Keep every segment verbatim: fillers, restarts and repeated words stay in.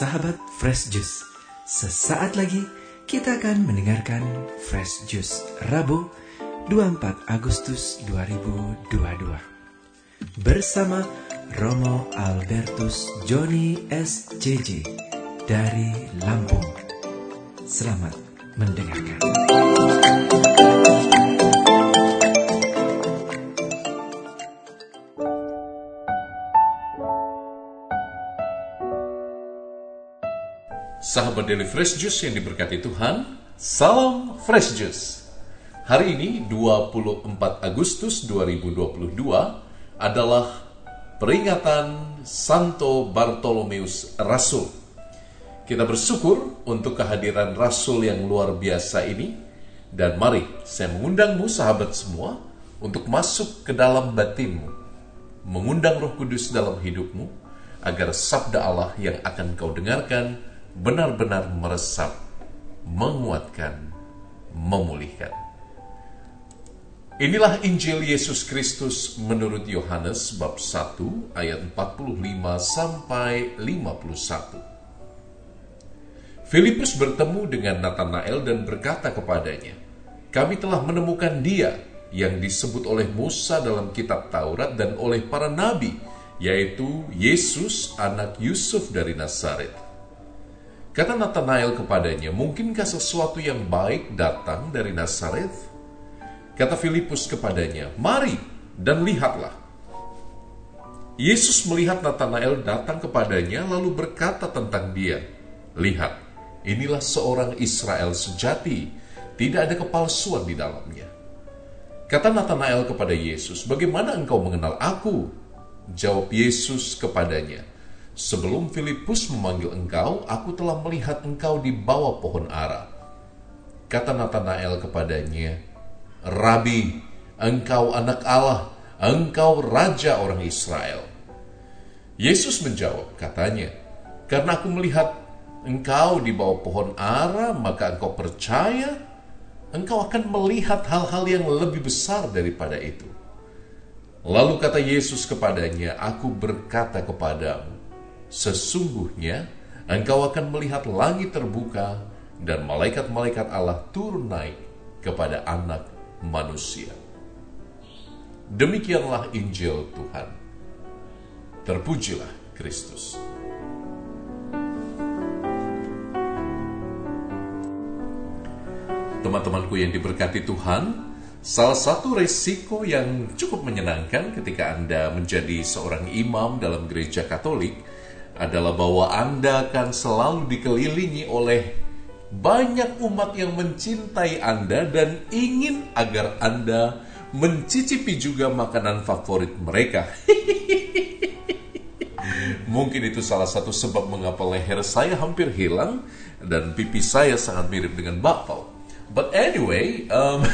sahabat Fresh Juice. Sesaat lagi kita akan mendengarkan Fresh Juice Rabu dua puluh empat Agustus dua ribu dua puluh dua bersama Romo Albertus Joni S C J dari Lampung. Selamat mendengarkan. Sahabat Daily Fresh Juice yang diberkati Tuhan, salam Fresh Juice. Hari ini dua puluh empat Agustus dua ribu dua puluh dua adalah peringatan Santo Bartolomeus Rasul. Kita bersyukur untuk kehadiran Rasul yang luar biasa ini. Dan mari saya mengundangmu sahabat semua untuk masuk ke dalam batinmu, mengundang Roh Kudus dalam hidupmu, agar sabda Allah yang akan kau dengarkan benar-benar meresap, menguatkan, memulihkan. Inilah Injil Yesus Kristus menurut Yohanes bab satu ayat empat puluh lima sampai lima puluh satu. Filipus bertemu dengan Nathanael dan berkata kepadanya, "Kami telah menemukan Dia yang disebut oleh Musa dalam kitab Taurat dan oleh para nabi, yaitu Yesus anak Yusuf dari Nazaret." Kata Nathanael kepadanya, "Mungkinkah sesuatu yang baik datang dari Nazaret?" Kata Filipus kepadanya, "Mari dan lihatlah." Yesus melihat Nathanael datang kepadanya, lalu berkata tentang dia, "Lihat, inilah seorang Israel sejati, tidak ada kepalsuan di dalamnya." Kata Nathanael kepada Yesus, "Bagaimana engkau mengenal aku?" Jawab Yesus kepadanya, "Sebelum Filipus memanggil engkau, aku telah melihat engkau di bawah pohon ara." Kata Nathanael kepadanya, "Rabi, engkau anak Allah, engkau raja orang Israel." Yesus menjawab, katanya, "Karena aku melihat engkau di bawah pohon ara, maka engkau percaya, engkau akan melihat hal-hal yang lebih besar daripada itu." Lalu kata Yesus kepadanya, "Aku berkata kepadamu, sesungguhnya engkau akan melihat langit terbuka dan malaikat-malaikat Allah turun naik kepada anak manusia." Demikianlah Injil Tuhan. Terpujilah Kristus. Teman-temanku yang diberkati Tuhan, salah satu resiko yang cukup menyenangkan ketika Anda menjadi seorang imam dalam gereja Katolik adalah bahwa Anda akan selalu dikelilingi oleh banyak umat yang mencintai Anda dan ingin agar Anda mencicipi juga makanan favorit mereka. Mungkin itu salah satu sebab mengapa leher saya hampir hilang dan pipi saya sangat mirip dengan bakpao. But anyway, um,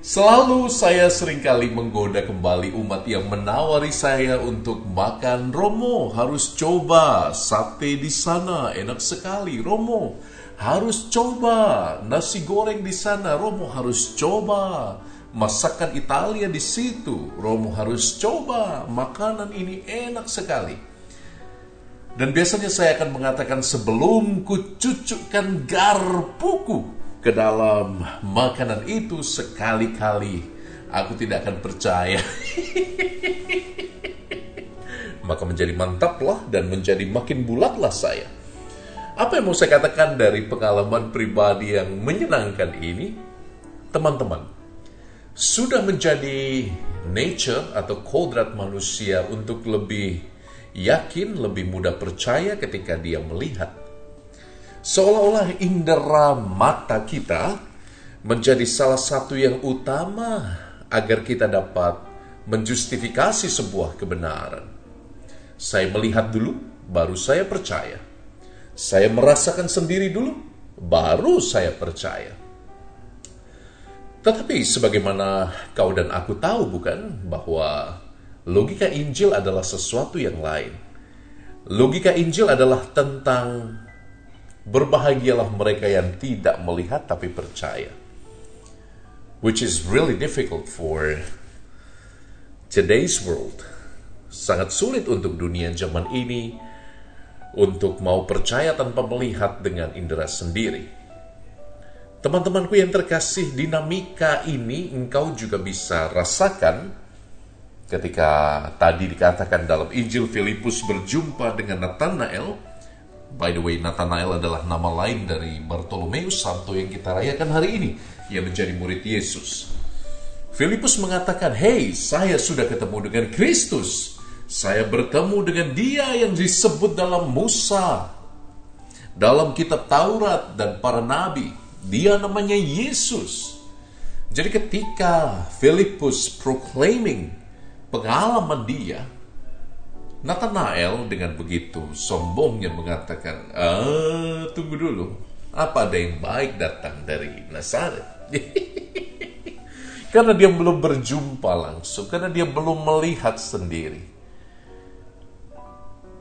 selalu saya seringkali menggoda kembali umat yang menawari saya untuk makan. "Romo, harus coba sate di sana, enak sekali. Romo, harus coba nasi goreng di sana. Romo, harus coba masakan Italia di situ. Romo, harus coba makanan ini, enak sekali." Dan biasanya saya akan mengatakan, "Sebelum ku cucukkan garpuku ke dalam makanan itu, sekali-kali aku tidak akan percaya." Maka menjadi mantaplah dan menjadi makin bulatlah saya. Apa yang mau saya katakan dari pengalaman pribadi yang menyenangkan ini? Teman-teman, sudah menjadi nature atau kodrat manusia untuk lebih yakin, lebih mudah percaya ketika dia melihat. Seolah-olah indera mata kita menjadi salah satu yang utama agar kita dapat menjustifikasi sebuah kebenaran. Saya melihat dulu, baru saya percaya. Saya merasakan sendiri dulu, baru saya percaya. Tetapi sebagaimana kau dan aku tahu bukan, bahwa logika Injil adalah sesuatu yang lain. Logika Injil adalah tentang berbahagialah mereka yang tidak melihat tapi percaya. Which is really difficult for today's world. Sangat sulit untuk dunia zaman ini untuk mau percaya tanpa melihat dengan indera sendiri. Teman-temanku yang terkasih, dinamika ini engkau juga bisa rasakan ketika tadi dikatakan dalam Injil Filipus berjumpa dengan Nathanael. By the way, Nathanael adalah nama lain dari Bartolomeus, santo yang kita rayakan hari ini, yang menjadi murid Yesus. Filipus mengatakan, "Hei, saya sudah ketemu dengan Kristus. Saya bertemu dengan dia yang disebut dalam Musa, dalam kitab Taurat dan para nabi. Dia namanya Yesus." Jadi ketika Filipus proclaiming pengalaman dia, Nathanael dengan begitu sombongnya mengatakan, "Ah, tunggu dulu, apa ada yang baik datang dari Nazaret?" Karena dia belum berjumpa langsung, karena dia belum melihat sendiri.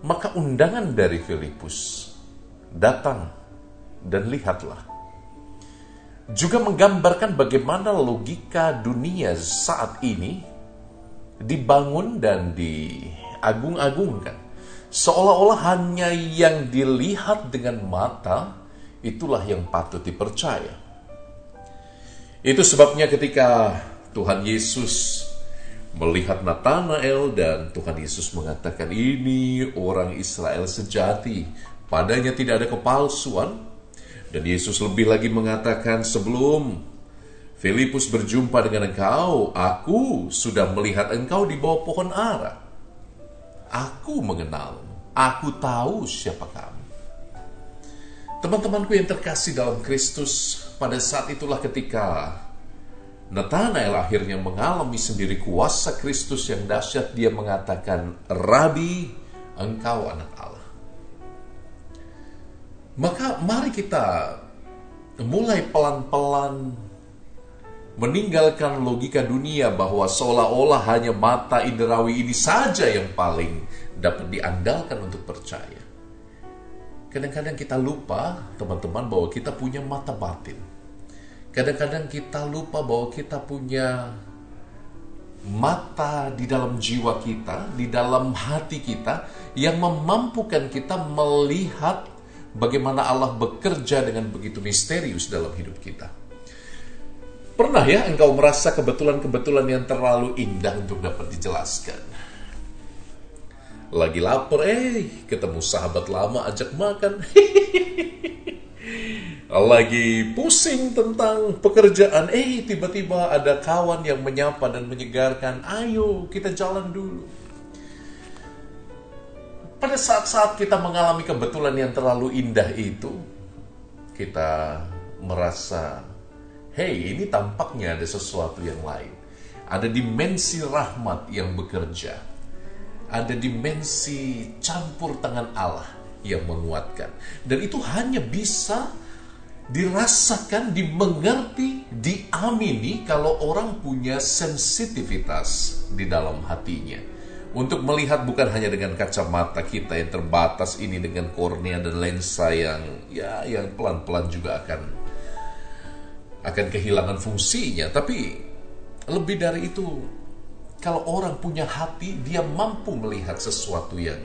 Maka undangan dari Filipus, "Datang dan lihatlah," juga menggambarkan bagaimana logika dunia saat ini dibangun dan diagung-agungkan. Seolah-olah hanya yang dilihat dengan mata, itulah yang patut dipercaya. Itu sebabnya ketika Tuhan Yesus melihat Nathanael dan Tuhan Yesus mengatakan, "Ini orang Israel sejati, padanya tidak ada kepalsuan." Dan Yesus lebih lagi mengatakan, "Sebelum Filipus berjumpa dengan engkau, aku sudah melihat engkau di bawah pohon ara. Aku mengenalmu, aku tahu siapa kamu." Teman-temanku yang terkasih dalam Kristus, pada saat itulah ketika Nathanael akhirnya mengalami sendiri kuasa Kristus yang dahsyat, dia mengatakan, "Rabi, engkau anak Allah." Maka mari kita mulai pelan-pelan meninggalkan logika dunia bahwa seolah-olah hanya mata inderawi ini saja yang paling dapat diandalkan untuk percaya. Kadang-kadang kita lupa, teman-teman, bahwa kita punya mata batin. Kadang-kadang kita lupa bahwa kita punya mata di dalam jiwa kita, di dalam hati kita, yang memampukan kita melihat bagaimana Allah bekerja dengan begitu misterius dalam hidup kita. Pernah ya engkau merasa kebetulan-kebetulan yang terlalu indah untuk dapat dijelaskan? Lagi lapar, eh ketemu sahabat lama ajak makan. Lagi pusing tentang pekerjaan, eh tiba-tiba ada kawan yang menyapa dan menyegarkan, "Ayo kita jalan dulu." Pada saat-saat kita mengalami kebetulan yang terlalu indah itu, kita merasa, "Hei, ini tampaknya ada sesuatu yang lain." Ada dimensi rahmat yang bekerja. Ada dimensi campur tangan Allah yang menguatkan. Dan itu hanya bisa dirasakan, dimengerti, diamini kalau orang punya sensitivitas di dalam hatinya. Untuk melihat bukan hanya dengan kacamata kita yang terbatas ini, dengan kornea dan lensa yang ya yang pelan-pelan juga akan akan kehilangan fungsinya. Tapi lebih dari itu, kalau orang punya hati, dia mampu melihat sesuatu yang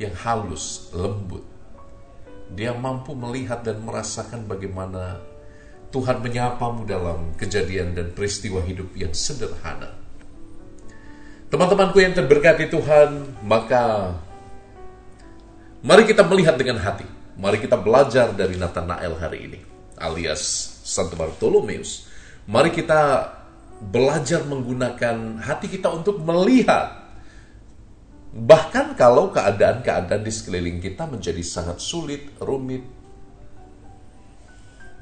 yang halus, lembut. Dia mampu melihat dan merasakan bagaimana Tuhan menyapamu dalam kejadian dan peristiwa hidup yang sederhana. Teman-temanku yang terberkati Tuhan, maka mari kita melihat dengan hati. Mari kita belajar dari Nathanael hari ini, alias Santo Bartolomeus. Mari kita belajar menggunakan hati kita untuk melihat. Bahkan kalau keadaan-keadaan di sekeliling kita menjadi sangat sulit, rumit.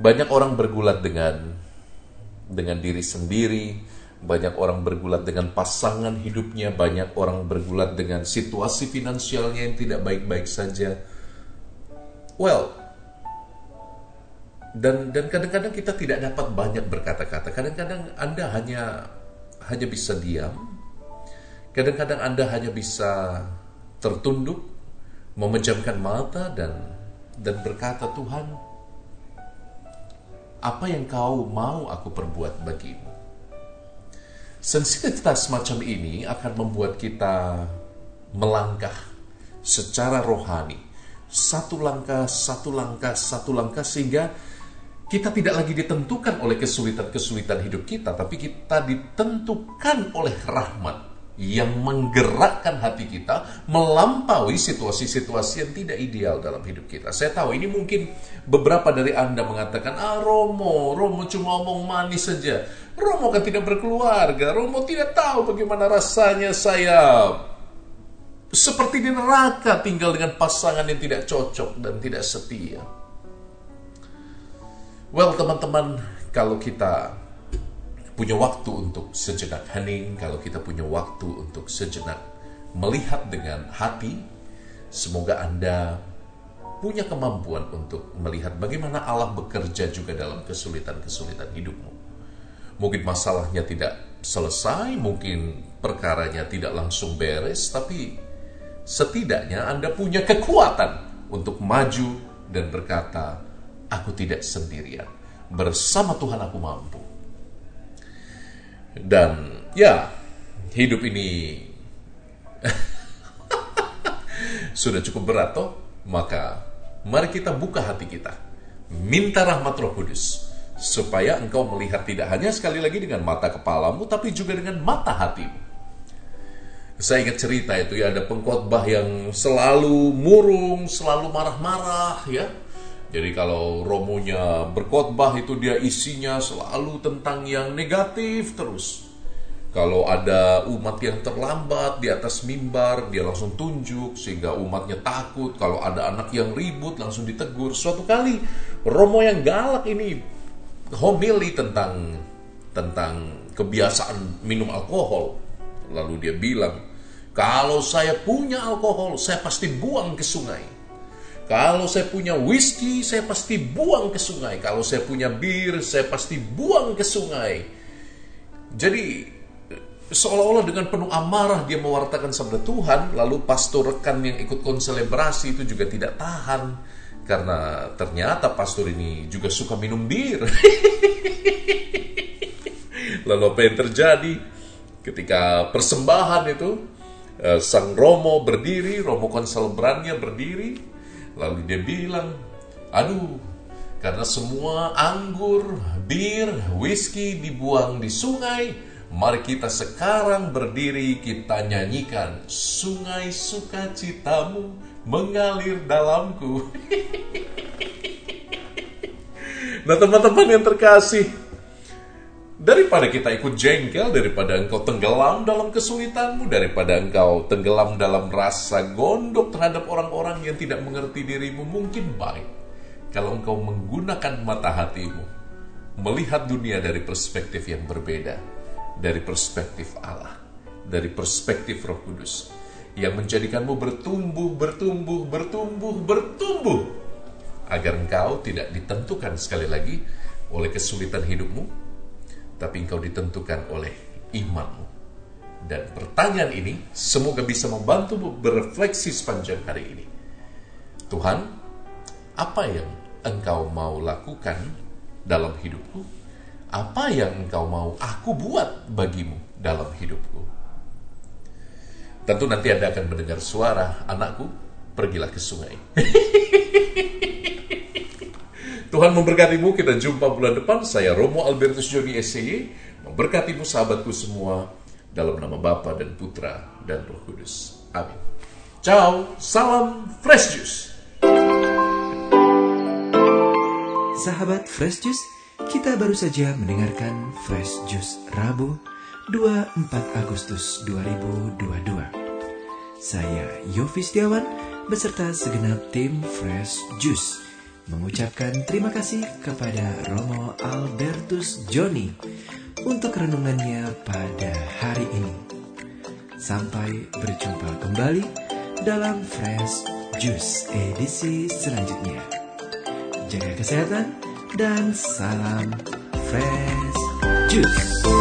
Banyak orang bergulat dengan dengan diri sendiri. Banyak orang bergulat dengan pasangan hidupnya, banyak orang bergulat dengan situasi finansialnya yang tidak baik-baik saja. Well, dan dan kadang-kadang kita tidak dapat banyak berkata-kata. Kadang-kadang Anda hanya hanya bisa diam. Kadang-kadang Anda hanya bisa tertunduk, memejamkan mata dan dan berkata, "Tuhan, apa yang Kau mau aku perbuat bagimu?" Sensitivitas macam ini akan membuat kita melangkah secara rohani, satu langkah, satu langkah, satu langkah, sehingga kita tidak lagi ditentukan oleh kesulitan-kesulitan hidup kita, tapi kita ditentukan oleh rahmat yang menggerakkan hati kita melampaui situasi-situasi yang tidak ideal dalam hidup kita. Saya tahu ini mungkin beberapa dari Anda mengatakan, ah Romo, Romo cuma omong manis saja. Romo kan tidak berkeluarga, Romo tidak tahu bagaimana rasanya saya seperti di neraka tinggal dengan pasangan yang tidak cocok dan tidak setia. Well, teman-teman, kalau kita punya waktu untuk sejenak hening, kalau kita punya waktu untuk sejenak melihat dengan hati, semoga Anda punya kemampuan untuk melihat bagaimana Allah bekerja juga dalam kesulitan-kesulitan hidupmu. Mungkin masalahnya tidak selesai, mungkin perkaranya tidak langsung beres, tapi setidaknya Anda punya kekuatan untuk maju dan berkata, aku tidak sendirian, bersama Tuhan aku mampu. Dan ya, hidup ini sudah cukup berat toh, maka mari kita buka hati kita, minta rahmat Roh Kudus, supaya engkau melihat tidak hanya sekali lagi dengan mata kepalamu, tapi juga dengan mata hatimu. Saya ingat cerita itu ya, ada pengkhotbah yang selalu murung, selalu marah-marah ya. Jadi kalau Romonya berkhotbah itu dia isinya selalu tentang yang negatif terus. Kalau ada umat yang terlambat di atas mimbar, dia langsung tunjuk sehingga umatnya takut. Kalau ada anak yang ribut langsung ditegur. Suatu kali Romo yang galak ini homili tentang tentang kebiasaan minum alkohol. Lalu dia bilang, kalau saya punya alkohol, saya pasti buang ke sungai. Kalau saya punya whisky, saya pasti buang ke sungai. Kalau saya punya bir, saya pasti buang ke sungai. Jadi, seolah-olah dengan penuh amarah dia mewartakan sabda Tuhan, lalu pastor rekan yang ikut konselebrasi itu juga tidak tahan. Karena ternyata pastor ini juga suka minum bir. Lalu apa yang terjadi? Ketika persembahan itu, sang Romo berdiri, Romo konselebrannya berdiri, lalu dia bilang, aduh, karena semua anggur, bir, whisky dibuang di sungai, mari kita sekarang berdiri, kita nyanyikan, sungai sukacitamu mengalir dalamku. Nah teman-teman yang terkasih, daripada kita ikut jengkel, daripada engkau tenggelam dalam kesulitanmu, daripada engkau tenggelam dalam rasa gondok terhadap orang-orang yang tidak mengerti dirimu, mungkin baik kalau engkau menggunakan mata hatimu, melihat dunia dari perspektif yang berbeda, dari perspektif Allah, dari perspektif Roh Kudus, yang menjadikanmu bertumbuh, bertumbuh, bertumbuh, bertumbuh, agar engkau tidak ditentukan sekali lagi oleh kesulitan hidupmu, tapi engkau ditentukan oleh imanmu. Dan pertanyaan ini semoga bisa membantu berefleksi sepanjang hari ini. Tuhan, apa yang engkau mau lakukan dalam hidupku? Apa yang engkau mau aku buat bagimu dalam hidupku? Tentu nanti Anda akan mendengar suara, anakku, pergilah ke sungai. Tuhan memberkatimu, kita jumpa bulan depan. Saya Romo Albertus Joni S C J memberkatimu sahabatku semua dalam nama Bapa dan Putra dan Roh Kudus. Amin. Ciao, salam Fresh Juice. Sahabat Fresh Juice, kita baru saja mendengarkan Fresh Juice Rabu dua puluh empat Agustus dua ribu dua puluh dua. Saya Yofi Setiawan beserta segenap tim Fresh Juice mengucapkan terima kasih kepada Romo Albertus Joni untuk renungannya pada hari ini. Sampai berjumpa kembali dalam Fresh Juice edisi selanjutnya. Jaga kesehatan dan salam Fresh Juice.